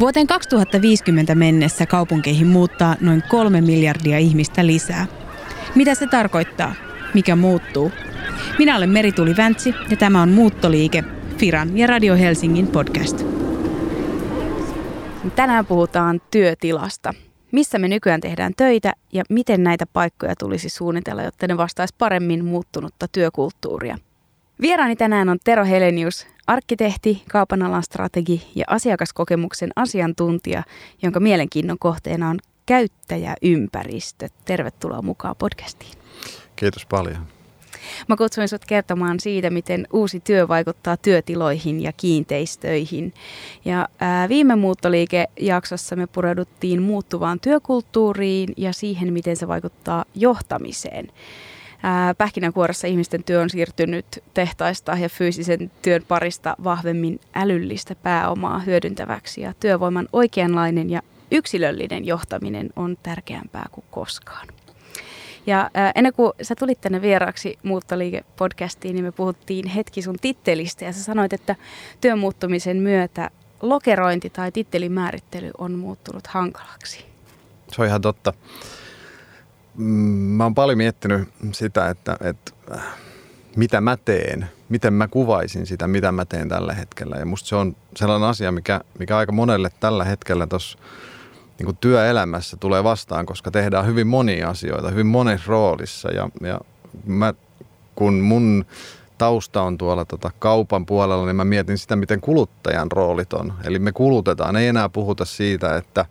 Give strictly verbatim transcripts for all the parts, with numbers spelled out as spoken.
Vuoteen kaksituhattaviisikymmentä mennessä kaupunkeihin muuttaa noin kolme miljardia ihmistä lisää. Mitä se tarkoittaa? Mikä muuttuu? Minä olen Meri Tuli-Väntsi ja tämä on Muuttoliike, Firan ja Radio Helsingin podcast. Tänään puhutaan työtilasta. Missä me nykyään tehdään töitä ja miten näitä paikkoja tulisi suunnitella, jotta ne vastaisi paremmin muuttunutta työkulttuuria. Vieraani tänään on Tero Helenius, arkkitehti, kaupan alan strategi ja asiakaskokemuksen asiantuntija, jonka mielenkiinnon kohteena on käyttäjäympäristö. Tervetuloa mukaan podcastiin. Kiitos paljon. Mä kutsuin sut kertomaan siitä, miten uusi työ vaikuttaa työtiloihin ja kiinteistöihin. Ja ää, viime Muuttoliike-jaksossa me pureuduttiin muuttuvaan työkulttuuriin ja siihen, miten se vaikuttaa johtamiseen. Ää, pähkinänkuoressa ihmisten työ on siirtynyt tehtaista ja fyysisen työn parista vahvemmin älyllistä pääomaa hyödyntäväksi. Ja työvoiman oikeanlainen ja yksilöllinen johtaminen on tärkeämpää kuin koskaan. Ja ennen kuin sä tulit tänne vieraaksi Muuttoliike-podcastiin, niin me puhuttiin hetki sun tittelistä ja sä sanoit, että työn muuttumisen myötä lokerointi tai tittelin määrittely on muuttunut hankalaksi. Se on ihan totta. Mä oon paljon miettinyt sitä, että, että mitä mä teen, miten mä kuvaisin sitä, mitä mä teen tällä hetkellä. Ja musta se on sellainen asia, mikä, mikä aika monelle tällä hetkellä tossa niin kuin työelämässä tulee vastaan, koska tehdään hyvin monia asioita, hyvin monessa roolissa. Ja, ja mä, kun mun tausta on tuolla tota kaupan puolella, niin mä mietin sitä, miten kuluttajan roolit on. Eli me kulutetaan, ei enää puhuta siitä, että,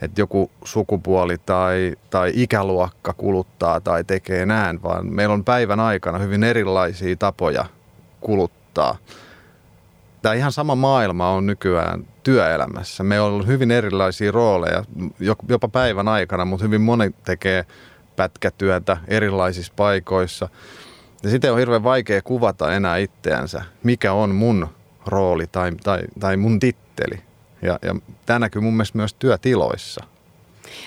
että joku sukupuoli tai, tai ikäluokka kuluttaa tai tekee näin, vaan meillä on päivän aikana hyvin erilaisia tapoja kuluttaa. Tämä ihan sama maailma on nykyään työelämässä. Meillä on hyvin erilaisia rooleja, jopa päivän aikana, mutta hyvin moni tekee pätkätyötä erilaisissa paikoissa. Ja sitten on hirveän vaikea kuvata enää itseänsä, mikä on mun rooli tai, tai, tai mun titteli. Ja, ja tämä näkyy mun mielestä myös työtiloissa.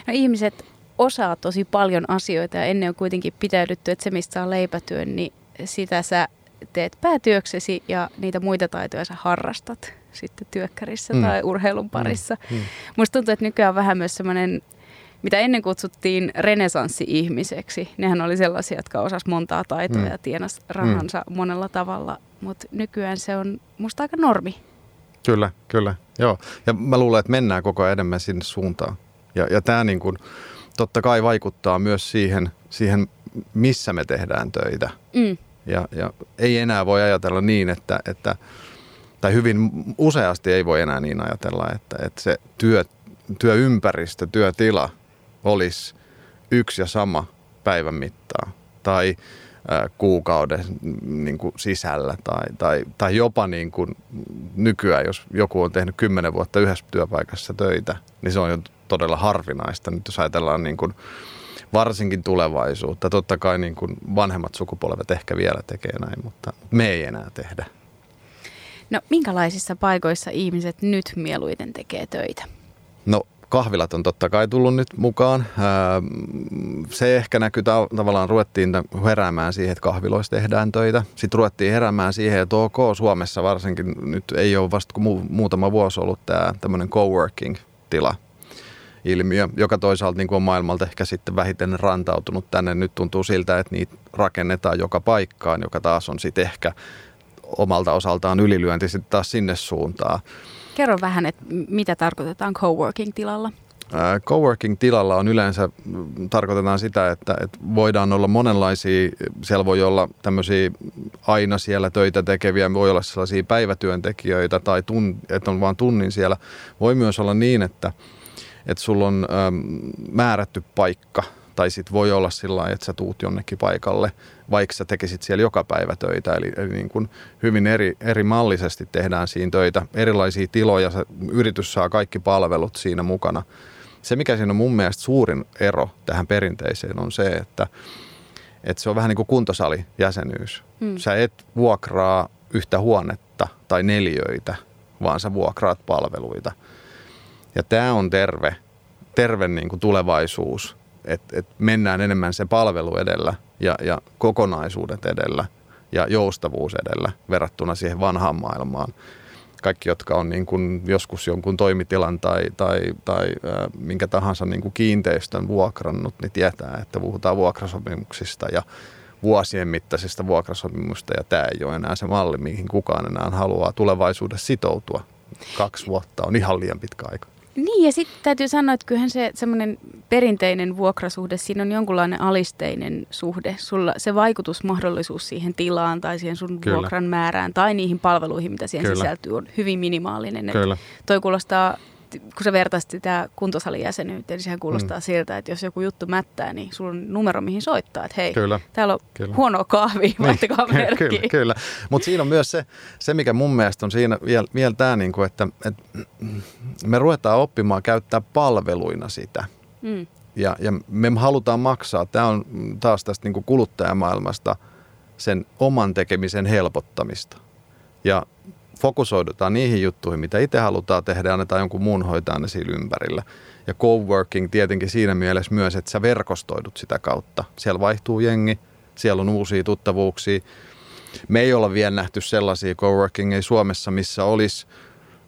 No, ihmiset osaa tosi paljon asioita ja ennen on kuitenkin pitäydytty, että se mistä on leipätyön, niin sitä sä teet päätyöksesi ja niitä muita taitoja sä harrastat sitten työkkärissä mm. tai urheilun parissa. Mm. Mm. Musta tuntuu, että nykyään on vähän myös semmoinen, mitä ennen kutsuttiin renesanssi-ihmiseksi. Nehän oli sellaisia, jotka osas montaa taitoa mm. ja tienasi rahansa mm. monella tavalla, mutta nykyään se on musta aika normi. Kyllä, kyllä. Joo. Ja mä luulen, että mennään koko ajan enemmän sinne suuntaan. Ja, ja tää niin kun totta kai vaikuttaa myös siihen, siihen missä me tehdään töitä. Mm. Ja, ja ei enää voi ajatella niin, että, että, tai hyvin useasti ei voi enää niin ajatella, että, että se työ, työympäristö, työtila olisi yksi ja sama päivän mittaan tai äh, kuukauden niin kuin sisällä tai, tai, tai jopa niin kuin nykyään, jos joku on tehnyt kymmenen vuotta yhdessä työpaikassa töitä, niin se on jo todella harvinaista nyt, jos ajatellaan niin kuin varsinkin tulevaisuutta. Totta kai niin kuin vanhemmat sukupolvet ehkä vielä tekee näin, mutta me ei enää tehdä. No, minkälaisissa paikoissa ihmiset nyt mieluiten tekee töitä? No, kahvilat on totta kai tullut nyt mukaan. Se ehkä näkyy tavallaan, ruvettiin heräämään siihen, että kahviloissa tehdään töitä. Sitten ruvettiin heräämään siihen, että OK, Suomessa varsinkin nyt ei ole vasta kuin muutama vuosi ollut tämä tämmöinen coworking-tila. Ilmiö, joka toisaalta niin kuin on maailmalta ehkä sitten vähiten rantautunut tänne. Nyt tuntuu siltä, että niitä rakennetaan joka paikkaan, joka taas on sitten ehkä omalta osaltaan ylilyönti sitten taas sinne suuntaan. Kerro vähän, että mitä tarkoitetaan coworking-tilalla? Ää, coworking-tilalla on yleensä, tarkoitetaan sitä, että, että voidaan olla monenlaisia, siellä voi olla tämmöisiä aina siellä töitä tekeviä, voi olla sellaisia päivätyöntekijöitä tai tunn, että on vaan tunnin siellä. Voi myös olla niin, että että sulla on äm, määrätty paikka, tai sitten voi olla sillä lailla, että sä tuut jonnekin paikalle, vaikka sä tekisit siellä joka päivä töitä. Eli, eli niin kun hyvin eri, eri mallisesti tehdään siinä töitä, erilaisia tiloja, sä, yritys saa kaikki palvelut siinä mukana. Se, mikä siinä on mun mielestä suurin ero tähän perinteiseen, on se, että, että se on vähän niin kuin kuntosalijäsenyys. Hmm. Sä et vuokraa yhtä huonetta tai neliöitä, vaan sä vuokraat palveluita. Ja tämä on terve, terve niin kuin tulevaisuus, että et mennään enemmän se palvelu edellä ja, ja kokonaisuudet edellä ja joustavuus edellä verrattuna siihen vanhaan maailmaan. kaikki, jotka on niin kuin joskus jonkun toimitilan tai, tai, tai äh, minkä tahansa niin kuin kiinteistön vuokrannut, niin tietää, että puhutaan vuokrasopimuksista ja vuosien mittaisista vuokrasopimusta, ja tämä ei ole enää se malli, mihin kukaan enää haluaa tulevaisuudessa sitoutua. Kaksi vuotta on ihan liian pitkä aika. Niin, ja sitten täytyy sanoa, että kyllähän se semmoinen perinteinen vuokrasuhde, siinä on jonkunlainen alisteinen suhde. Sulla se vaikutusmahdollisuus siihen tilaan tai siihen sun Kyllä. vuokran määrään tai niihin palveluihin, mitä siihen Kyllä. sisältyy, on hyvin minimaalinen. Kyllä. Toi kuulostaa, kun sä vertaisit sitä kuntosalijäsenyyttä, niin sehän kuulostaa mm. siltä, että jos joku juttu mättää, niin sulla on numero, mihin soittaa, että hei, Kyllä. täällä on Kyllä. huonoa kahvia, laittakaa niin. merkkiä. Kyllä, Kyllä. mutta siinä on myös se, se, mikä mun mielestä on siinä vielä, vielä tämä, että, että me ruvetaan oppimaan käyttää palveluina sitä. Mm. Ja, ja me halutaan maksaa, tämä on taas tästä niin kuin kuluttajamaailmasta, sen oman tekemisen helpottamista. Ja fokusoidutaan niihin juttuihin, mitä itse halutaan tehdä, annetaan jonkun muun hoitaa ne siinä ympärillä. Ja coworking tietenkin siinä mielessä myös, että sä verkostoidut sitä kautta. Siellä vaihtuu jengi, siellä on uusia tuttavuuksia. Me ei olla vielä nähty sellaisia coworkingeja Suomessa, missä olisi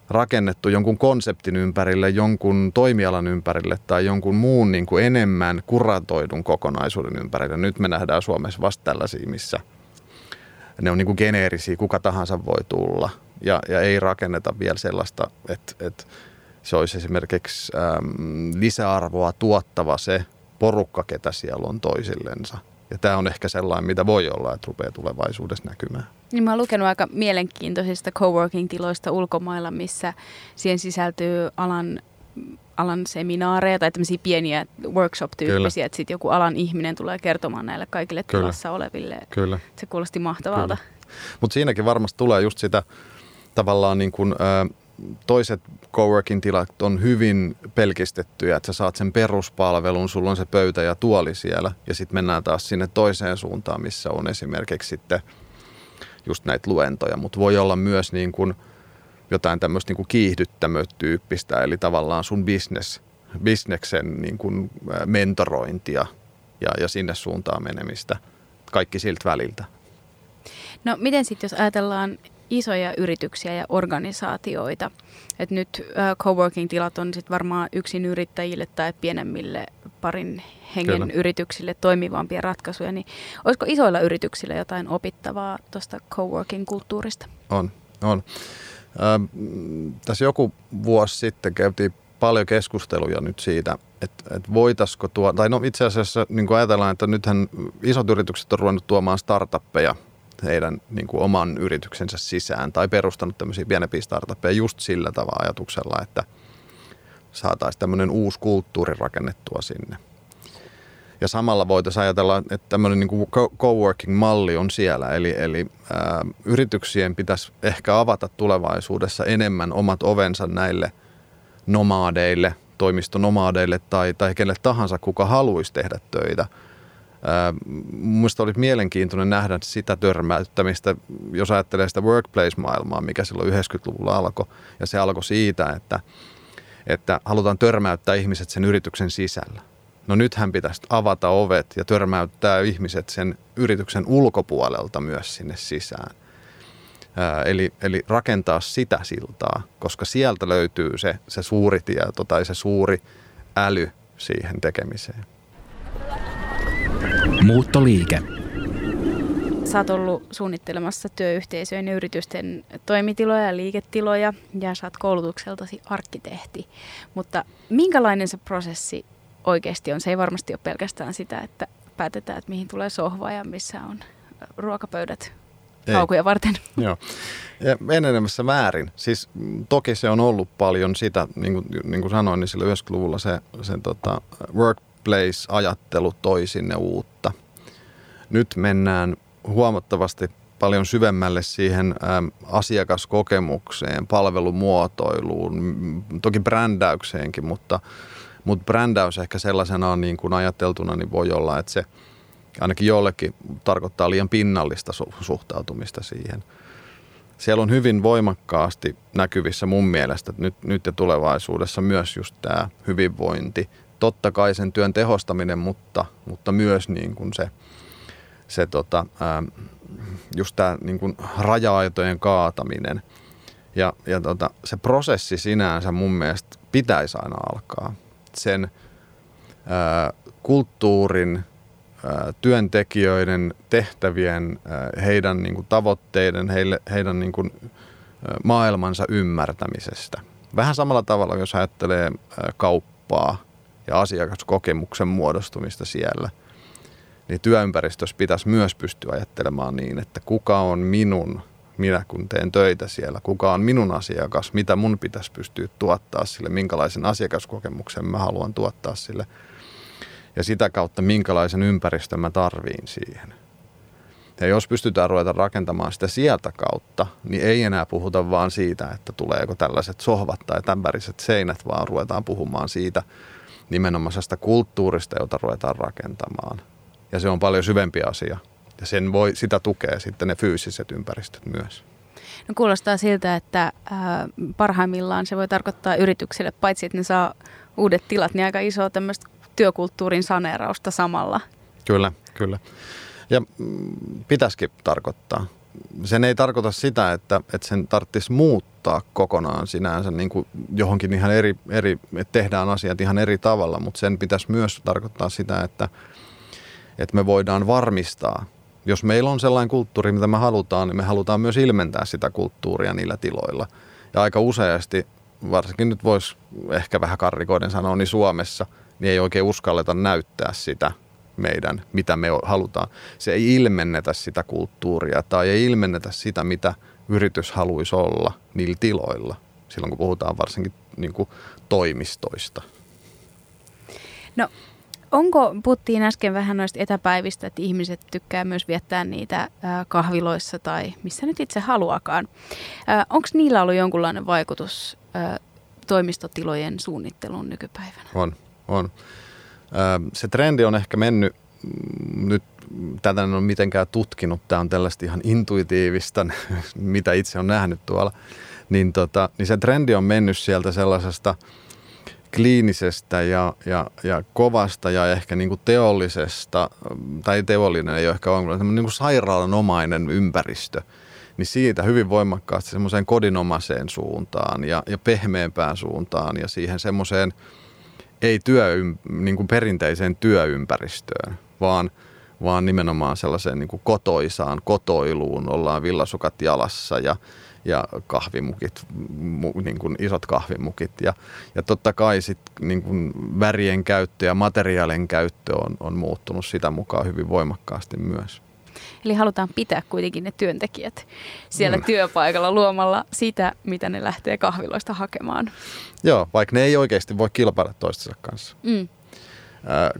rakennettu jonkun konseptin ympärille, jonkun toimialan ympärille tai jonkun muun niin kuin enemmän kuratoidun kokonaisuuden ympärille. Nyt me nähdään Suomessa vasta tällaisia, missä ne on niin kuin geneerisiä, kuka tahansa voi tulla. Ja, ja ei rakenneta vielä sellaista, että, että se olisi esimerkiksi äm, lisäarvoa tuottava se porukka, ketä siellä on toisillensa. Ja tämä on ehkä sellainen, mitä voi olla, että rupeaa tulevaisuudessa näkymään. Niin mä oon lukenut aika mielenkiintoisista coworking-tiloista ulkomailla, missä siihen sisältyy alan... alan seminaareja tai tämmöisiä pieniä workshop-tyyppisiä, että sitten joku alan ihminen tulee kertomaan näille kaikille Kyllä. tilassa oleville. Kyllä. Se kuulosti mahtavalta. Mutta siinäkin varmasti tulee just sitä tavallaan niin kuin ö, toiset coworking-tilat on hyvin pelkistettyjä, että sä saat sen peruspalvelun, sulla on se pöytä ja tuoli siellä, ja sitten mennään taas sinne toiseen suuntaan, missä on esimerkiksi sitten just näitä luentoja, mutta voi olla myös niin kuin jotain tämmöistä niin kiihdyttämötyyppistä, eli tavallaan sun business, bisneksen niin kuin mentorointia ja, ja sinne suuntaan menemistä, kaikki siltä väliltä. No miten sitten, jos ajatellaan isoja yrityksiä ja organisaatioita, että nyt äh, coworking-tilat on sitten varmaan yksin yrittäjille tai pienemmille parin hengen Kyllä. yrityksille toimivampia ratkaisuja, niin olisiko isoilla yrityksillä jotain opittavaa tuosta coworking-kulttuurista? On, on. Ähm, tässä joku vuosi sitten käytiin paljon keskusteluja nyt siitä, että, että voitaisiko tuo, tai no itse asiassa niin kuin ajatellaan, että nythän isot yritykset on ruvennut tuomaan startuppeja heidän niin kuin oman yrityksensä sisään tai perustanut tämmöisiä pienempiä startuppeja just sillä tavalla ajatuksella, että saataisiin tämmöinen uusi kulttuuri rakennettua sinne. Ja samalla voitaisiin ajatella, että tämmöinen niin kuin coworking-malli on siellä, eli, eli ää, yrityksien pitäisi ehkä avata tulevaisuudessa enemmän omat ovensa näille nomaadeille, toimistonomaadeille tai, tai kenelle tahansa, kuka haluaisi tehdä töitä. Ää, musta oli mielenkiintoinen nähdä sitä törmäyttämistä, jos ajattelee sitä workplace-maailmaa, mikä silloin yhdeksänkymmentäluvulla alkoi, ja se alkoi siitä, että, että halutaan törmäyttää ihmiset sen yrityksen sisällä. No nythän pitäisi avata ovet ja törmäyttää ihmiset sen yrityksen ulkopuolelta myös sinne sisään. Ää, eli, eli rakentaa sitä siltaa, koska sieltä löytyy se, se suuri tieto tai se suuri äly siihen tekemiseen. Muuttoliike. Sä oot ollut suunnittelemassa työyhteisöjen ja yritysten toimitiloja ja liiketiloja ja sä oot koulutukseltasi arkkitehti. Mutta minkälainen se prosessi oikeasti on? Se ei varmasti ole pelkästään sitä, että päätetään, että mihin tulee sohva ja missä on ruokapöydät haukuja varten. Joo, ja enenemässä määrin. Siis toki se on ollut paljon sitä, niin kuin, niin kuin sanoin, niin sillä yhdeksänkymmentäluvulla se, se tota workplace-ajattelu toi sinne uutta. Nyt mennään huomattavasti paljon syvemmälle siihen asiakaskokemukseen, palvelumuotoiluun, toki brändäykseenkin, mutta Mutta brändäys ehkä sellaisenaan niin kuin ajateltuna niin voi olla, että se ainakin jollekin tarkoittaa liian pinnallista suhtautumista siihen. Siellä on hyvin voimakkaasti näkyvissä mun mielestä nyt, nyt ja tulevaisuudessa myös just tämä hyvinvointi. Totta kai sen työn tehostaminen, mutta, mutta myös niin kuin se, se tota, just tämä niin kuin raja-aitojen kaataminen. Ja, ja tota, se prosessi sinänsä mun mielestä pitäisi aina alkaa. Sen ää, kulttuurin, ää, työntekijöiden, tehtävien, ää, heidän niin kuin, tavoitteiden, heille, heidän niin kuin, ää, maailmansa ymmärtämisestä. Vähän samalla tavalla, jos ajattelee ää, kauppaa ja asiakaskokemuksen muodostumista siellä, niin työympäristössä pitäisi myös pystyä ajattelemaan niin, että kuka on minun, minä kun teen töitä siellä, kuka on minun asiakas, mitä mun pitäisi pystyä tuottaa sille, minkälaisen asiakaskokemuksen mä haluan tuottaa sille ja sitä kautta minkälaisen ympäristön mä tarviin siihen. Ja jos pystytään ruveta rakentamaan sitä sieltä kautta, niin ei enää puhuta vaan siitä, että tuleeko tällaiset sohvat tai tämpäriset seinät, vaan ruvetaan puhumaan siitä nimenomaisesta kulttuurista, jota ruvetaan rakentamaan. Ja se on paljon syvempi asia. Ja sen voi, sitä tukee sitten ne fyysiset ympäristöt myös. No kuulostaa siltä, että ää, parhaimmillaan se voi tarkoittaa yrityksille, paitsi että ne saa uudet tilat, niin aika isoa tämmöistä työkulttuurin saneerausta samalla. Kyllä, kyllä. Ja pitäisikin tarkoittaa. Sen ei tarkoita sitä, että, että sen tarvitsisi muuttaa kokonaan sinänsä niin kuin johonkin ihan eri, eri, että tehdään asiat ihan eri tavalla, mutta sen pitäisi myös tarkoittaa sitä, että, että me voidaan varmistaa, jos meillä on sellainen kulttuuri, mitä me halutaan, niin me halutaan myös ilmentää sitä kulttuuria niillä tiloilla. Ja aika useasti, varsinkin nyt voisi ehkä vähän karrikoiden sanoa, niin Suomessa niin ei oikein uskalleta näyttää sitä meidän, mitä me halutaan. Se ei ilmennetä sitä kulttuuria tai ei ilmennetä sitä, mitä yritys haluaisi olla niillä tiloilla, silloin kun puhutaan varsinkin niin kuin toimistoista. No. Onko, puhuttiin äsken vähän noista etäpäivistä, että ihmiset tykkää myös viettää niitä kahviloissa tai missä nyt itse haluakaan. Onko niillä ollut jonkunlainen vaikutus toimistotilojen suunnitteluun nykypäivänä? On, on. Se trendi on ehkä mennyt, nyt tätä en ole mitenkään tutkinut, tämä on tällaista ihan intuitiivista, mitä itse on nähnyt tuolla, niin, tota, niin se trendi on mennyt sieltä sellaisesta kliinisestä ja, ja, ja kovasta ja ehkä niin kuin teollisesta, tai teollinen ei ole ehkä ongelma, tämmöinen niin sairaalanomainen ympäristö, niin siitä hyvin voimakkaasti semmoiseen kodinomaiseen suuntaan ja, ja pehmeämpään suuntaan ja siihen semmoiseen ei työ, niin kuin perinteiseen työympäristöön, vaan, vaan nimenomaan sellaiseen niin kuin kotoisaan, kotoiluun, ollaan villasukat jalassa ja ja kahvimukit, niin kuin isot kahvimukit. Ja, ja totta kai sit, niin kuin värien käyttö ja materiaalien käyttö on, on muuttunut sitä mukaan hyvin voimakkaasti myös. Eli halutaan pitää kuitenkin ne työntekijät siellä mm. työpaikalla luomalla sitä, mitä ne lähtee kahviloista hakemaan. Joo, vaikka ne ei oikeasti voi kilpailla toistensa kanssa. Mm.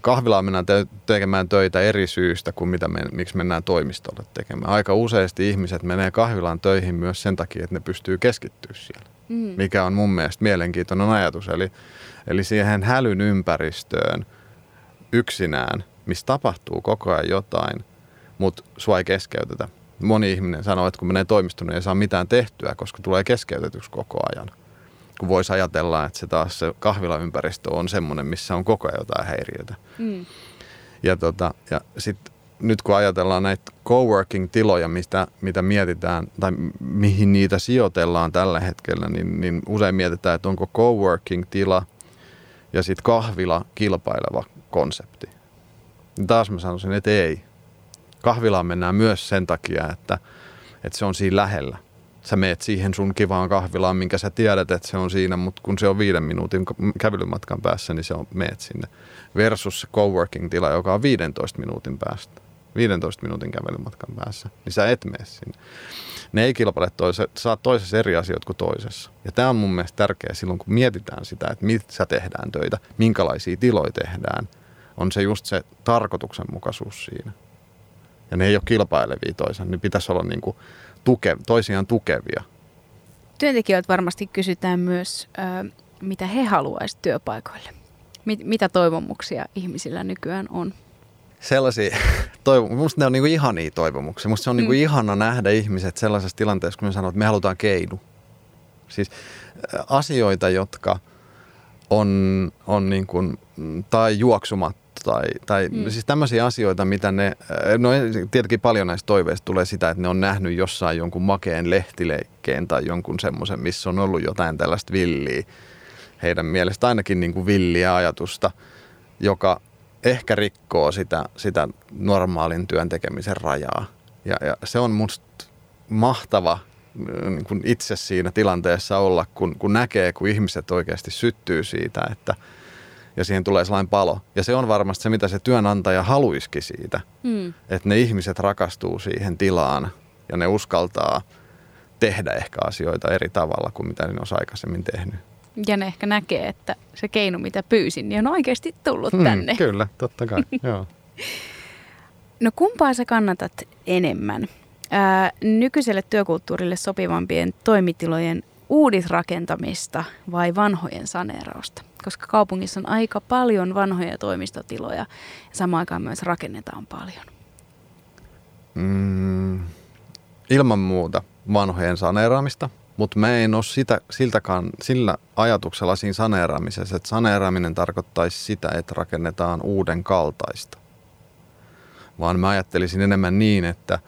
Kahvilaan mennään te- tekemään töitä eri syystä kuin mitä me, miksi mennään toimistolle tekemään. Aika useasti ihmiset menee kahvilaan töihin myös sen takia, että ne pystyy keskittyä siellä, mm. mikä on mun mielestä mielenkiintoinen ajatus. Eli, eli siihen hälyn ympäristöön yksinään, missä tapahtuu koko ajan jotain, mutta sua ei keskeytetä. Moni ihminen sanoo, että kun menee toimistoon, niin ei saa mitään tehtyä, koska tulee keskeytetyksi koko ajan. Kun voisi ajatella, että se taas se kahvilaympäristö on semmoinen, missä on koko ajan jotain häiriötä. Mm. Ja, tota, ja sitten nyt kun ajatellaan näitä coworking-tiloja, mistä, mitä mietitään tai mihin niitä sijoitellaan tällä hetkellä, niin, niin usein mietitään, että onko coworking-tila ja sitten kahvila kilpaileva konsepti. Ja taas mä sanoisin, että ei. Kahvilaan mennään myös sen takia, että, että se on siinä lähellä. Sä meet siihen sun kivaan kahvilaan, minkä sä tiedät, että se on siinä, mutta kun se on viiden minuutin kävelymatkan päässä, niin se on, meet sinne. Versus se coworking-tila, joka on viidentoista minuutin päästä. viidentoista minuutin kävelymatkan päässä, niin sä et mene sinne. Ne ei kilpaile toisessa, sä oot toisessa eri asioita kuin toisessa. Ja tää on mun mielestä tärkeä silloin, kun mietitään sitä, että missä tehdään töitä, minkälaisia tiloja tehdään. On se just se tarkoituksenmukaisuus siinä. Ja ne ei ole kilpailevia toisen, niin pitäisi olla niinku Tuke, toisiaan tukevia. Työntekijöiltä varmasti kysytään myös, äh, mitä he haluaisivat työpaikoille. Mit, mitä toivomuksia ihmisillä nykyään on? Sellaisia toivomuksia. Minusta ne on niinku ihania toivomuksia. Minusta se on mm. niinku ihana nähdä ihmiset sellaisessa tilanteessa, kun me sanoo, että me halutaan keinu. Siis asioita, jotka on, on niinku, tai juoksumattomia. tai, tai mm. siis tämmöisiä asioita, mitä ne, no tietenkin paljon näistä toiveista tulee sitä, että ne on nähnyt jossain jonkun makeen lehtileikkeen tai jonkun semmoisen, missä on ollut jotain tällaista villiä, heidän mielestä ainakin niin kuin villiä ajatusta, joka ehkä rikkoo sitä, sitä normaalin työn tekemisen rajaa. Ja, ja se on musta mahtava niin kuin itse siinä tilanteessa olla, kun, kun näkee, kun ihmiset oikeasti syttyy siitä, että ja siihen tulee sellainen palo. Ja se on varmasti se, mitä se työnantaja haluisikin siitä. Mm. Että ne ihmiset rakastuu siihen tilaan ja ne uskaltaa tehdä ehkä asioita eri tavalla kuin mitä ne olisi aikaisemmin tehnyt. Ja ne ehkä näkee, että se keino, mitä pyysin, niin on oikeasti tullut mm, tänne. Kyllä, totta kai. Joo. No kumpaa sä kannatat enemmän? Ää, nykyiselle työkulttuurille sopivampien toimitilojen uudisrakentamista vai vanhojen saneerausta? Koska kaupungissa on aika paljon vanhoja toimistotiloja ja samaan aikaan myös rakennetaan paljon. Mm, ilman muuta vanhojen saneeraamista, mutta mä en ole sitä, siltäkään, sillä ajatuksella siinä saneeraamisessa, että saneeraaminen tarkoittaisi sitä, että rakennetaan uuden kaltaista. Vaan mä ajattelisin enemmän niin, että,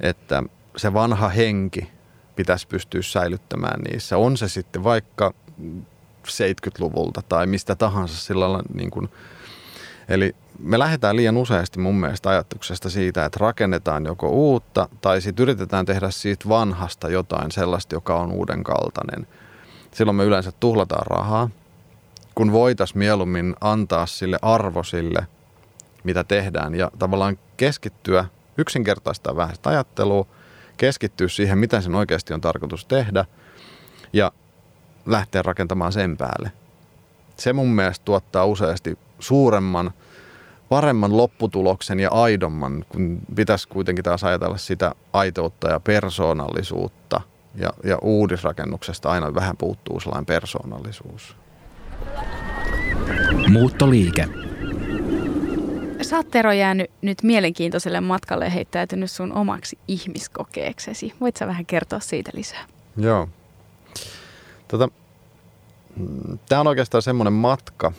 että se vanha henki pitäisi pystyä säilyttämään niissä. On se sitten vaikka seitsemänkymmentäluvulta tai mistä tahansa sillä lailla, niin kuin, eli me lähdetään liian useasti mun mielestä ajatuksesta siitä, että rakennetaan joko uutta tai sitten yritetään tehdä siitä vanhasta jotain sellaista, joka on uudenkaltainen. Silloin me yleensä tuhlataan rahaa, kun voitaisiin mieluummin antaa sille arvo sille, mitä tehdään ja tavallaan keskittyä, yksinkertaistaa vähän sitä ajattelua, keskittyä siihen, mitä sen oikeasti on tarkoitus tehdä ja lähteä rakentamaan sen päälle. Se mun mielestä tuottaa useasti suuremman, paremman lopputuloksen ja aidomman, kun pitäisi kuitenkin taas ajatella sitä aitoutta ja persoonallisuutta. Ja, ja uudisrakennuksesta aina vähän puuttuu sellainen persoonallisuus. Muuttoliike. Sä oot, Tero, jäänyt nyt mielenkiintoiselle matkalle ja heittäytynyt sun omaksi ihmiskokeeksesi. Voit sä vähän kertoa siitä lisää? Joo. Tota, tämä on oikeastaan semmoinen matka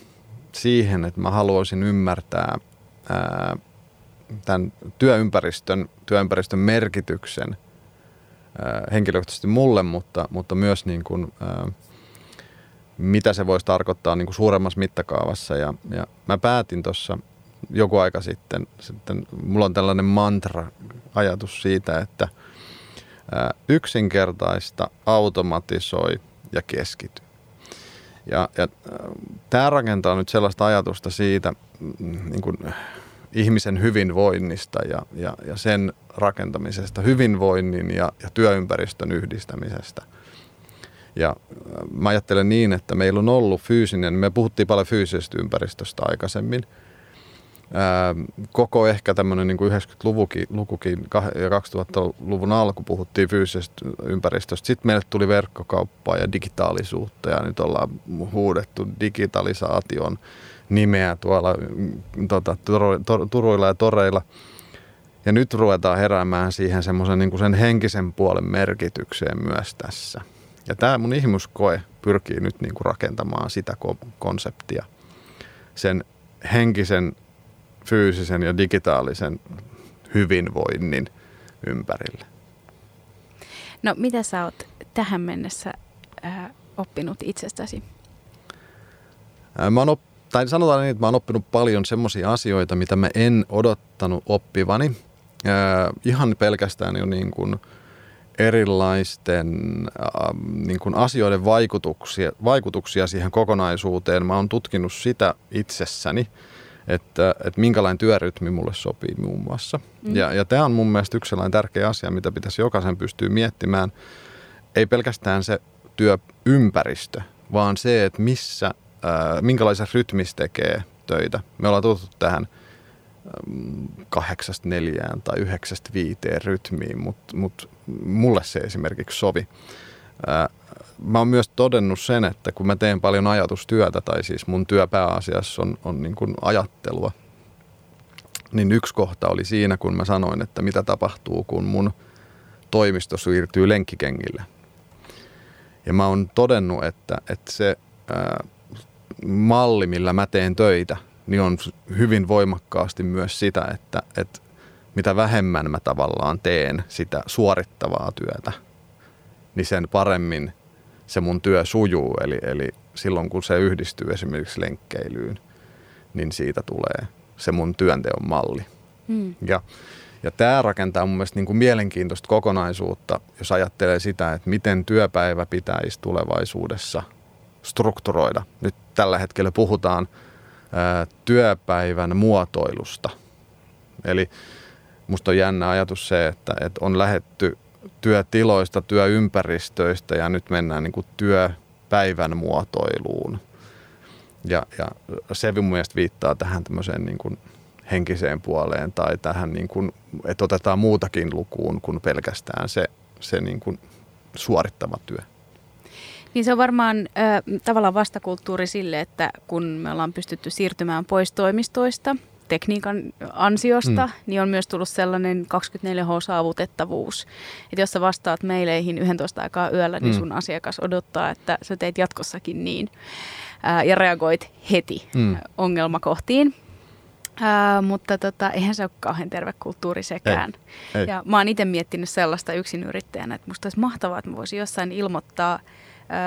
siihen, että mä haluaisin ymmärtää ää, tämän työympäristön, työympäristön merkityksen ää, henkilökohtaisesti mulle, mutta, mutta myös niin kuin, ää, mitä se voisi tarkoittaa niin kuin suuremmassa mittakaavassa. Ja, ja mä päätin tuossa joku aika sitten, sitten, mulla on tällainen mantra-ajatus siitä, että ää, yksinkertaista, automatisoi ja keskity. Ja, ja tämä rakentaa nyt sellaista ajatusta siitä niin kuin ihmisen hyvinvoinnista ja, ja, ja sen rakentamisesta, hyvinvoinnin ja, ja työympäristön yhdistämisestä. Ja mä ajattelen niin, että meillä on ollut fyysinen, me puhuttiin paljon fyysisestä ympäristöstä aikaisemmin. Koko ehkä tämmöinen niin kuin yhdeksänkymmentäluvukin ja kaksituhattaluvun alku puhuttiin fyysisestä ympäristöstä. Sitten meille tuli verkkokauppaa ja digitaalisuutta ja nyt ollaan huudettu digitalisaation nimeä tuolla tota, turuilla ja toreilla. Ja nyt ruvetaan heräämään siihen semmoisen niin kuin sen henkisen puolen merkitykseen myös tässä. Ja tämä mun ihmiskoe pyrkii nyt niin kuin rakentamaan sitä konseptia, sen henkisen, fyysisen ja digitaalisen hyvinvoinnin ympärille. No mitä sä oot tähän mennessä äh, oppinut itsestäsi? Mä oon op- tai sanotaan niin, että mä oon oppinut paljon semmoisia asioita, mitä mä en odottanut oppivani. Äh, ihan pelkästään jo niin kuin erilaisten äh, niin kuin asioiden vaikutuksia, vaikutuksia siihen kokonaisuuteen. Mä oon tutkinut sitä itsessäni. Että, että minkälainen työrytmi mulle sopii muun muassa. Mm. Ja, ja tämä on mun mielestä yksi sellainen tärkeä asia, mitä pitäisi jokaisen pystyä miettimään. Ei pelkästään se työympäristö, vaan se, että missä, ää, minkälaisessa rytmissä tekee töitä. Me ollaan tuttu tähän kahdeksasta neljään tai yhdeksästä viiteen rytmiin, mutta mut mulle se esimerkiksi sovi. Ää, Mä oon myös todennut sen, että kun mä teen paljon ajatustyötä, tai siis mun työ pääasiassa on, on niin kuin ajattelua, niin yksi kohta oli siinä, kun mä sanoin, että mitä tapahtuu, kun mun toimisto siirtyy lenkkikengille. Ja mä oon todennut, että, että se ää, malli, millä mä teen töitä, niin on hyvin voimakkaasti myös sitä, että, että mitä vähemmän mä tavallaan teen sitä suorittavaa työtä, niin sen paremmin se mun työ sujuu. Eli, eli silloin, kun se yhdistyy esimerkiksi lenkkeilyyn, niin siitä tulee se mun työnteon malli. Mm. Ja, ja tämä rakentaa mun mielestä niin kuin mielenkiintoista kokonaisuutta, jos ajattelee sitä, että miten työpäivä pitäisi tulevaisuudessa strukturoida. Nyt tällä hetkellä puhutaan ää, työpäivän muotoilusta. Eli musta on jännä ajatus se, että, että on lähdetty työtiloista, työympäristöistä ja nyt mennään niin kuin työpäivän muotoiluun. Ja, ja se mun mielestä viittaa tähän tämmöiseen niin kuin henkiseen puoleen tai tähän, niin kuin, että otetaan muutakin lukuun kuin pelkästään se, se niin kuin suorittava työ. Niin se on varmaan äh, tavallaan vastakulttuuri sille, että kun me ollaan pystytty siirtymään pois toimistoista tekniikan ansiosta, mm. niin on myös tullut sellainen kaksikymmentäneljä tunnin saavutettavuus. Että jos sä vastaat maileihin yksitoista aikaa yöllä, niin sun mm. asiakas odottaa, että sä teet jatkossakin niin äh, ja reagoit heti mm. ongelmakohtiin. Äh, mutta tota, eihän se ole kauhean terve kulttuuri sekään. Ei. Ei. Ja mä oon itse miettinyt sellaista yksinyrittäjänä, että musta olisi mahtavaa, että mä voisin jossain ilmoittaa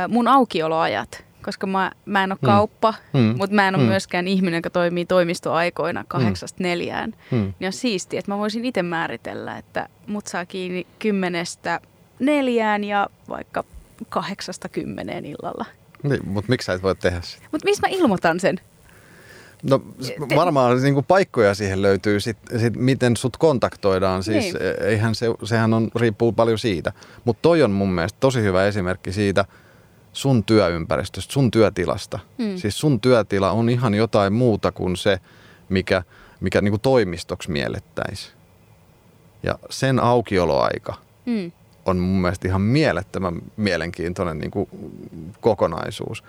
mun aukioloajat, koska mä, mä en ole mm. kauppa, mm. mutta mä en ole mm. myöskään ihminen, joka toimii toimistoaikoina kahdeksasta neljään. Mm. Niin on siistiä, että mä voisin itse määritellä, että mut saa kiinni kymmenestä neljään ja vaikka kahdeksasta kymmeneen illalla. Niin, mutta miksi sä et voi tehdä sitä? Mutta missä mä ilmoitan sen? No varmaan niinku paikkoja siihen löytyy, sit, sit miten sut kontaktoidaan, siis niin. eihän se, sehän on, riippuu paljon siitä. Mutta toi on mun mielestä tosi hyvä esimerkki siitä sun työympäristöstä, sun työtilasta. Hmm. Siis sun työtila on ihan jotain muuta kuin se, mikä, mikä niinku toimistoksi miellettäisi. Ja sen aukioloaika hmm. on mun mielestä ihan mielettömän mielenkiintoinen niinku kokonaisuus.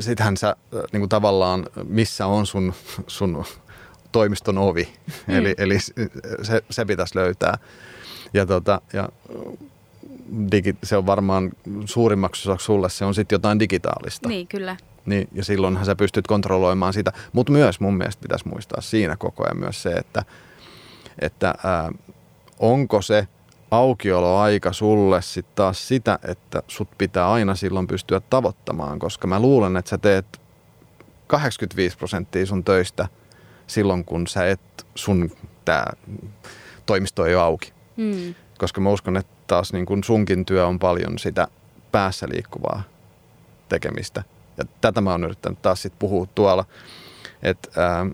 Sittenhän sä niin kuin tavallaan, missä on sun, sun toimiston ovi, mm. eli, eli se, se pitäisi löytää. Ja, tota, ja digi, se on varmaan suurimmaksi osaksi sulle, se on sitten jotain digitaalista. Niin, kyllä. Niin, ja silloinhan sä pystyt kontrolloimaan sitä. Mutta myös mun mielestä pitäisi muistaa siinä koko ajan myös se, että, että ää, onko se aukioloaika sulle sitten taas sitä, että sut pitää aina silloin pystyä tavoittamaan, koska mä luulen, että sä teet kahdeksankymmentäviisi prosenttia sun töistä silloin, kun sä et, sun tää toimisto ei ole auki. Mm. Koska mä uskon, että taas niin kun sunkin työ on paljon sitä päässä liikkuvaa tekemistä. Ja tätä mä oon yrittänyt taas sit puhua tuolla, että ää,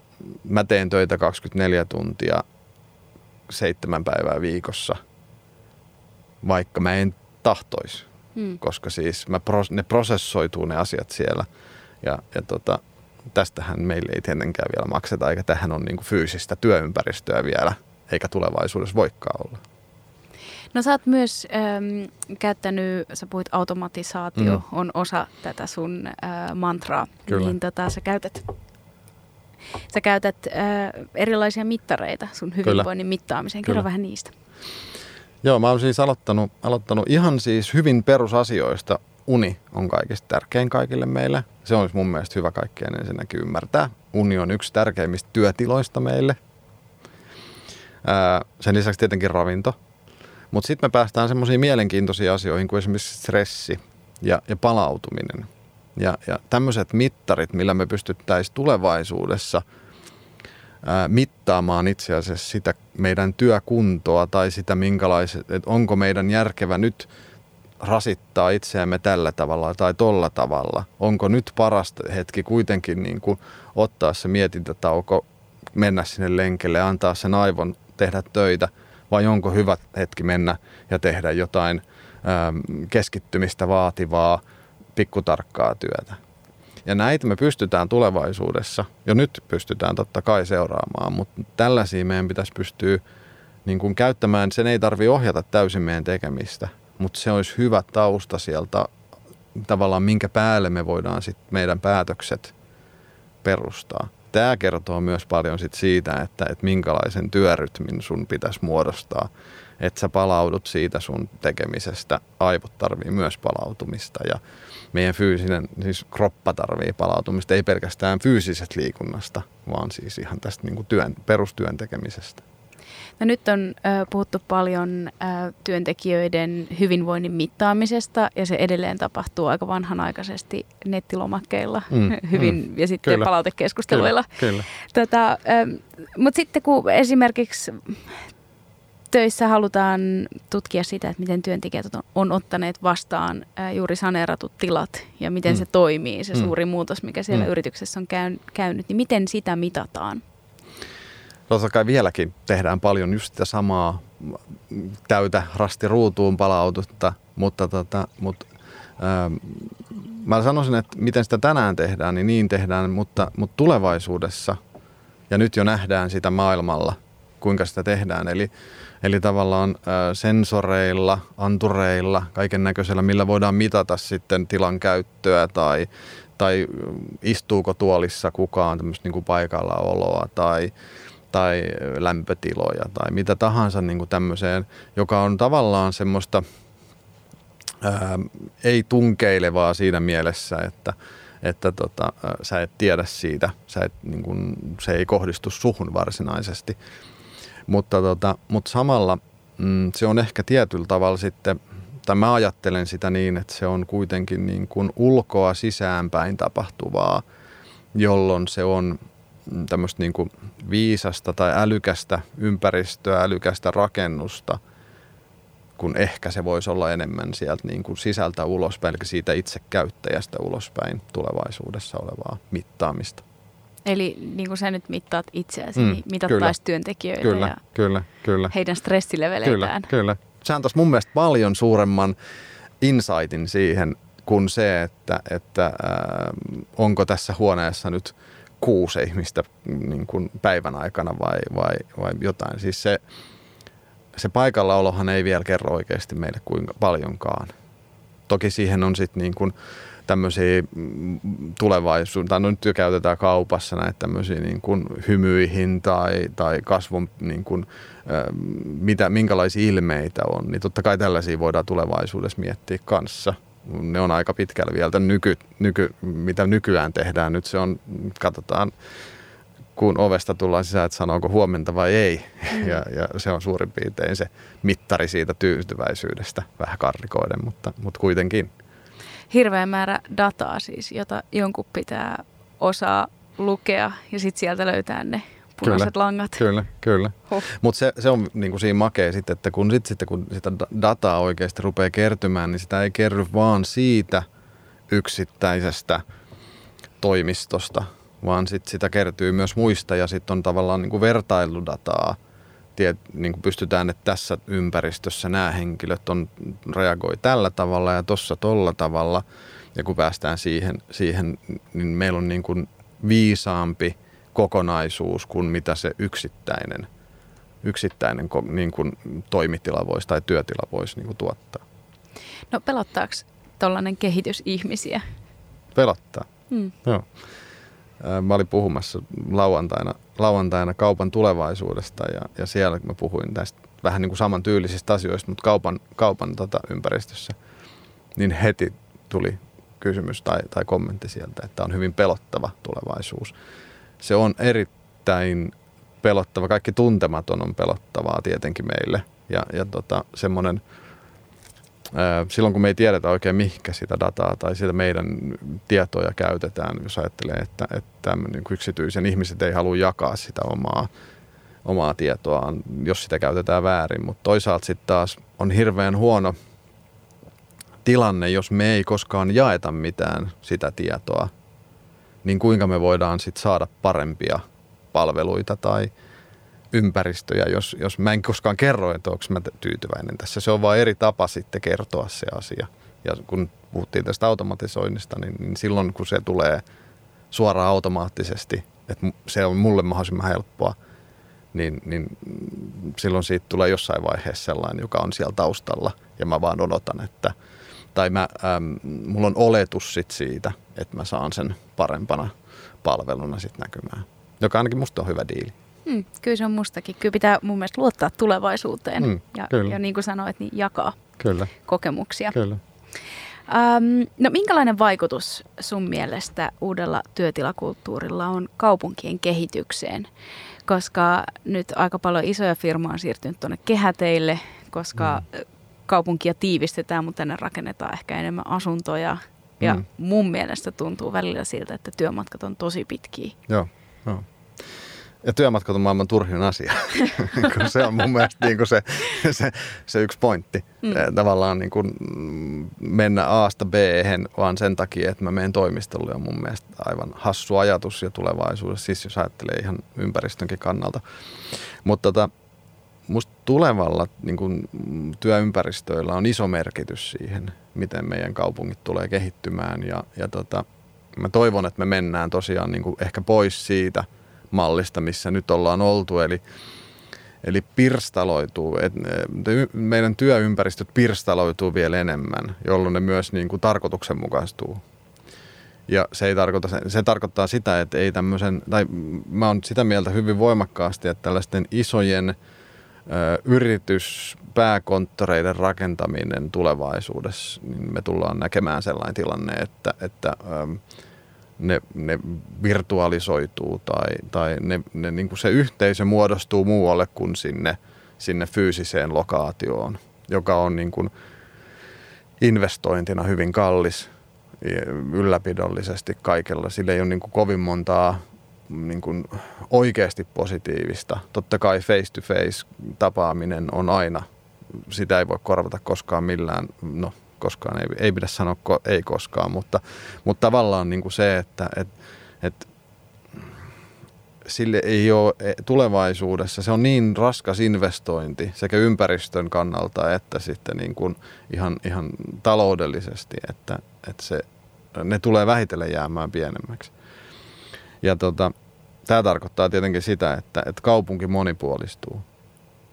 mä teen töitä kaksikymmentäneljä tuntia seitsemän päivää viikossa. Vaikka mä en tahtoisi, hmm. koska siis mä pros, ne prosessoituu ne asiat siellä. Ja, ja tota, tästähän meille ei tietenkään vielä makseta, eikä tähän on niinku fyysistä työympäristöä vielä, eikä tulevaisuudessa voikaan olla. No sä oot myös äm, käyttänyt, sä puhuit automatisaatio, mm. on osa tätä sun ä, mantraa. Kyllä. Niin tota, sä käytät, sä käytät ä, erilaisia mittareita sun hyvinvoinnin Kyllä. mittaamiseen. Kerro Kyllä. vähän niistä. Joo, mä olen siis aloittanut, aloittanut ihan siis hyvin perusasioista. Uni on kaikista tärkein kaikille meille. Se on mun mielestä hyvä kaikkien ensinnäkin ymmärtää. Uni on yksi tärkeimmistä työtiloista meille. Ää, sen lisäksi tietenkin ravinto. Mutta sitten me päästään semmoisiin mielenkiintoisiin asioihin kuin esimerkiksi stressi ja, ja palautuminen. Ja, ja tämmöiset mittarit, millä me pystyttäisiin tulevaisuudessa mittaamaan itse asiassa sitä meidän työkuntoa tai sitä, minkälaiset, että onko meidän järkevä nyt rasittaa itseämme tällä tavalla tai tolla tavalla. Onko nyt paras hetki kuitenkin niin kuin ottaa se mietintätauko, mennä sinne lenkelle, antaa sen aivon tehdä töitä, vai onko hyvä hetki mennä ja tehdä jotain keskittymistä vaativaa, pikkutarkkaa työtä. Ja näitä me pystytään tulevaisuudessa, jo nyt pystytään totta kai seuraamaan, mutta tällaisia meidän pitäisi pystyä niin kuin käyttämään. Sen ei tarvitse ohjata täysin meidän tekemistä, mutta se olisi hyvä tausta sieltä tavallaan, minkä päälle me voidaan sit meidän päätökset perustaa. Tämä kertoo myös paljon sit siitä, että, että minkälaisen työrytmin sun pitäisi muodostaa, että sä palaudut siitä sun tekemisestä. Aivot tarvii myös palautumista ja meidän fyysinen, siis kroppa tarvii palautumista, ei pelkästään fyysisestä liikunnasta, vaan siis ihan tästä niin kuin työn, perustyön tekemisestä. No nyt on äh, puhuttu paljon äh, työntekijöiden hyvinvoinnin mittaamisesta ja se edelleen tapahtuu aika vanhanaikaisesti nettilomakkeilla mm, hyvin, mm, ja sitten kyllä, palautekeskusteluilla. Tota, äh, mutta sitten kun esimerkiksi töissä halutaan tutkia sitä, että miten työntekijät on, on ottaneet vastaan äh, juuri saneeratut tilat ja miten mm. se toimii, se mm. suuri muutos, mikä siellä mm. yrityksessä on käyn, käynyt, niin miten sitä mitataan? Totta kai vieläkin tehdään paljon just sitä samaa täytä rastiruutuun palaututta, mutta tota, mut, ää, mä sanoisin, että miten sitä tänään tehdään, niin niin tehdään, mutta, mutta tulevaisuudessa ja nyt jo nähdään sitä maailmalla, kuinka sitä tehdään. Eli, eli tavallaan ää, sensoreilla, antureilla, kaiken näköisellä, millä voidaan mitata sitten tilan käyttöä tai, tai istuuko tuolissa kukaan tämmöistä niin kuin paikallaoloa tai tai lämpötiloja tai mitä tahansa niin kuin tämmöiseen, joka on tavallaan semmoista ää, ei tunkeilevaa siinä mielessä, että, että tota, ää, sä et tiedä siitä, sä et, niin kuin, se ei kohdistu suhun varsinaisesti. Mutta, tota, mutta samalla mm, se on ehkä tietyllä tavalla sitten, tai mä ajattelen sitä niin, että se on kuitenkin niin kuin ulkoa sisäänpäin tapahtuvaa, jolloin se on tämmöistä niin kuin viisasta tai älykästä ympäristöä, älykästä rakennusta, kun ehkä se voisi olla enemmän sieltä niin kuin sisältä ulospäin, eli siitä itse käyttäjästä ulospäin tulevaisuudessa olevaa mittaamista. Eli niin kuin sä nyt mittaat itseäsi, mm, niin mitattaisi työntekijöitä kyllä, ja kyllä, kyllä. heidän stressileveleitään. Kyllä, kyllä. Se antaisi mun mielestä paljon suuremman insightin siihen kuin se, että, että äh, onko tässä huoneessa nyt kuusi ihmistä niin kuin päivän aikana vai, vai, vai jotain. Siis se, se paikallaolohan ei vielä kerro oikeasti meille kuinka paljonkaan. Toki siihen on sitten niin kuin tämmöisiä tulevaisuutta, tai no nyt jo käytetään kaupassa näitä tämmöisiä niin kuin hymyihin tai, tai kasvun, niin kuin, mitä, minkälaisia ilmeitä on. Niin totta kai tällaisia voidaan tulevaisuudessa miettiä kanssa. Ne on aika pitkällä vielä, nyky, nyky, mitä nykyään tehdään. Nyt se on, katsotaan, kun ovesta tullaan sisään, että sanooko huomenta vai ei. Mm. Ja, ja se on suurin piirtein se mittari siitä tyytyväisyydestä, vähän karrikoiden, mutta, mutta kuitenkin. Hirveä määrä dataa siis, jota jonkun pitää osaa lukea ja sitten sieltä löytää ne punaiset kyllä, langat. Kyllä, kyllä. Huh. Mutta se, se on niin kuin siinä makea sitten, että kun, sit, sitten, kun sitä dataa oikeasti rupeaa kertymään, niin sitä ei kerry vaan siitä yksittäisestä toimistosta, vaan sit sitä kertyy myös muista ja sitten on tavallaan niin kuin vertailudataa. Tiet, niin kuin pystytään, että tässä ympäristössä nämä henkilöt on, reagoi tällä tavalla ja tossa tolla tavalla. Ja kun päästään siihen, siihen niin meillä on niin kuin viisaampi kokonaisuus kuin mitä se yksittäinen, yksittäinen niin kuin toimitila voisi tai työtila voisi niin kuin tuottaa. No pelottaako tollainen kehitys ihmisiä? Pelottaa, mm. joo. Mä olin puhumassa lauantaina, lauantaina kaupan tulevaisuudesta ja, ja siellä mä puhuin tästä vähän niin kuin samantyyllisistä asioista, mutta kaupan, kaupan tota, ympäristössä, niin heti tuli kysymys tai, tai kommentti sieltä, että on hyvin pelottava tulevaisuus. Se on erittäin pelottava. Kaikki tuntematon on pelottavaa tietenkin meille. Ja, ja tota, semmonen, ää, silloin kun me ei tiedetä oikein mihinkä sitä dataa tai sitä meidän tietoja käytetään, jos ajattelee, että, että yksityisen ihmiset ei halua jakaa sitä omaa, omaa tietoaan, jos sitä käytetään väärin. Mutta toisaalta sitten taas on hirveän huono tilanne, jos me ei koskaan jaeta mitään sitä tietoa. Niin kuinka me voidaan sitten saada parempia palveluita tai ympäristöjä, jos, jos mä en koskaan kerro, että onko mä tyytyväinen tässä. Se on vaan eri tapa sitten kertoa se asia. Ja kun puhuttiin tästä automatisoinnista, niin, niin silloin kun se tulee suoraan automaattisesti, että se on mulle mahdollisimman helppoa, niin, niin silloin siitä tulee jossain vaiheessa sellainen, joka on siellä taustalla ja mä vaan odotan, että tai mä, äm, mulla on oletus sit siitä, että mä saan sen parempana palveluna sit näkymään, joka ainakin musta on hyvä diili. Mm, kyllä se on mustakin. Kyllä pitää mun mielestä luottaa tulevaisuuteen mm, ja, ja niin kuin sanoit, niin jakaa kyllä. kokemuksia. Kyllä. Ähm, no minkälainen vaikutus sun mielestä uudella työtilakulttuurilla on kaupunkien kehitykseen? Koska nyt aika paljon isoja firmaa on siirtynyt tuonne kehäteille, koska mm. kaupunkia tiivistetään, mutta tänne rakennetaan ehkä enemmän asuntoja. Ja mm. mun mielestä tuntuu välillä siltä, että työmatkat on tosi pitkiä. Joo, joo. Ja työmatkat on maailman turhin asia. Se on mun mielestä niin kuin se, se, se yksi pointti. Mm. Tavallaan niin kuin mennä A:sta B:hen vaan sen takia, että mä menen toimistolle, on mun mielestä aivan hassu ajatus ja tulevaisuudessa. Siis jos ajattelee ihan ympäristönkin kannalta. Mutta tota, musta tulevalla niin kuin työympäristöillä on iso merkitys siihen, miten meidän kaupungit tulee kehittymään. Ja, ja tota, mä toivon, että me mennään tosiaan niin kuin ehkä pois siitä mallista, missä nyt ollaan oltu, eli, eli pirstaloituu, et meidän työympäristöt pirstaloituu vielä enemmän, jolloin ne myös niin kuin tarkoituksenmukaistuu. Ja se, ei tarkoita, se tarkoittaa sitä, että ei tämmöisen, tai mä oon sitä mieltä hyvin voimakkaasti, että tällaisten isojen ö, yrityspääkonttoreiden rakentaminen tulevaisuudessa, niin me tullaan näkemään sellainen tilanne, että, että ö, Ne, ne virtualisoituu tai, tai ne, ne, niin kuin se yhteisö muodostuu muualle kuin sinne, sinne fyysiseen lokaatioon, joka on niin kuin investointina hyvin kallis ylläpidollisesti kaikella. Sillä ei ole niin kuin kovin montaa niin kuin oikeasti positiivista. Totta kai face-to-face tapaaminen on aina, sitä ei voi korvata koskaan millään, no koskaan, ei, ei pidä sanoa ko, ei koskaan, mutta, mutta tavallaan niin kuin se, että et, et, sille ei ole tulevaisuudessa, se on niin raskas investointi sekä ympäristön kannalta että sitten niin kuin ihan, ihan taloudellisesti, että, että se, ne tulee vähitellen jäämään pienemmäksi. Ja tota, tämä tarkoittaa tietenkin sitä, että, että kaupunki monipuolistuu.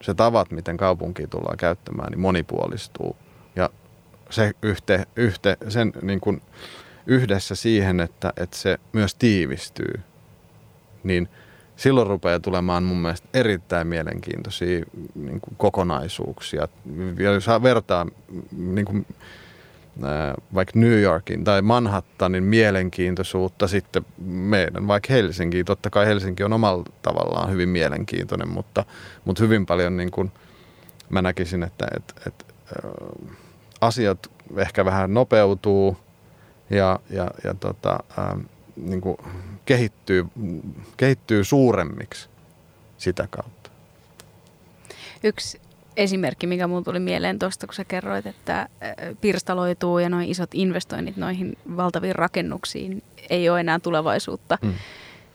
Se tavat, miten kaupunkia tullaan käyttämään, niin monipuolistuu. Ja se yhte, yhte, sen niin kuin yhdessä siihen, että, että se myös tiivistyy, niin silloin rupeaa tulemaan mun mielestä erittäin mielenkiintoisia niin kuin kokonaisuuksia. Ja jos vertaa niin kuin, ää, vaikka New Yorkin tai Manhattanin mielenkiintoisuutta sitten meidän, vaikka Helsinkiin. Totta kai Helsinki on omalla tavallaan hyvin mielenkiintoinen, mutta, mutta hyvin paljon niin kuin, mä näkisin, että... että, että asiat ehkä vähän nopeutuu ja, ja, ja tota, ää, niin kuin kehittyy, kehittyy suuremmiksi sitä kautta. Yksi esimerkki, mikä minulle tuli mieleen tuosta, kun sä kerroit, että pirstaloituu ja noin isot investoinnit noihin valtaviin rakennuksiin ei ole enää tulevaisuutta. Mm.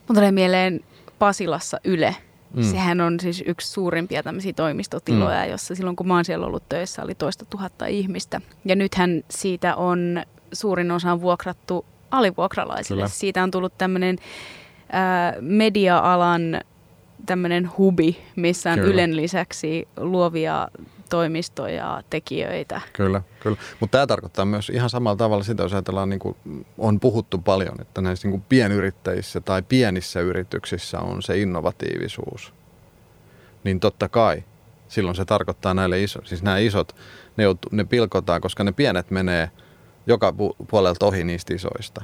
Mun tulee mieleen Pasilassa Yle. Mm. Sehän on siis yksi suurimpia tämmöisiä toimistotiloja, mm. jossa silloin kun mä oon siellä ollut töissä oli toista tuhatta ihmistä. Ja nythän siitä on suurin osa vuokrattu alivuokralaisille. Kyllä. Siitä on tullut tämmöinen äh, media-alan tämmöinen hubi, missä on kyllä. Ylen lisäksi luovia toimistoja, tekijöitä. Kyllä, kyllä. Mutta tämä tarkoittaa myös ihan samalla tavalla sitä, jos ajatellaan, niin kuin on puhuttu paljon, että näissä niin kuin pienyrittäjissä tai pienissä yrityksissä on se innovatiivisuus. Niin totta kai silloin se tarkoittaa näille iso, siis nämä isot, ne, joutu, ne pilkotaan, koska ne pienet menee joka puolelta ohi niistä isoista.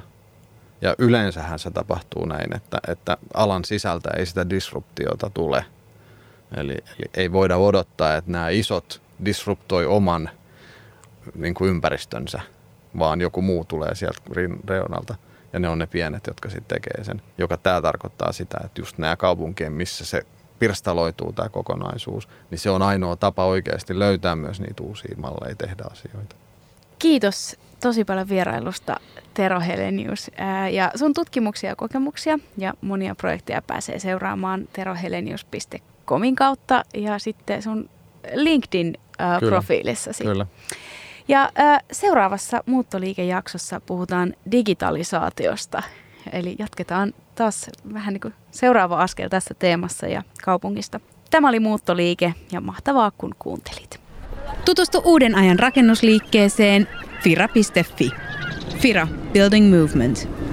Ja yleensähän se tapahtuu näin, että, että alan sisältä ei sitä disruptiota tule. Eli, eli ei voida odottaa, että nämä isot disruptoi oman niin kuin ympäristönsä, vaan joku muu tulee sieltä reunalta. Ja ne on ne pienet, jotka sitten tekee sen. Joka tämä tarkoittaa sitä, että just nämä kaupunkien, missä se pirstaloituu tämä kokonaisuus, niin se on ainoa tapa oikeasti löytää myös niitä uusia malleja tehdä asioita. Kiitos tosi paljon vierailusta, Tero Helenius. Ää, ja sun tutkimuksia ja kokemuksia ja monia projekteja pääsee seuraamaan tero helenius piste com kautta ja sitten sun LinkedIn-profiilissasi. Kyllä, kyllä. Ja ää, seuraavassa Muuttoliike-jaksossa puhutaan digitalisaatiosta. Eli jatketaan taas vähän niin kuin seuraava askel tässä teemassa ja kaupungista. Tämä oli Muuttoliike ja mahtavaa kun kuuntelit. Tutustu uuden ajan rakennusliikkeeseen fira piste fi. Fira, Building Movement.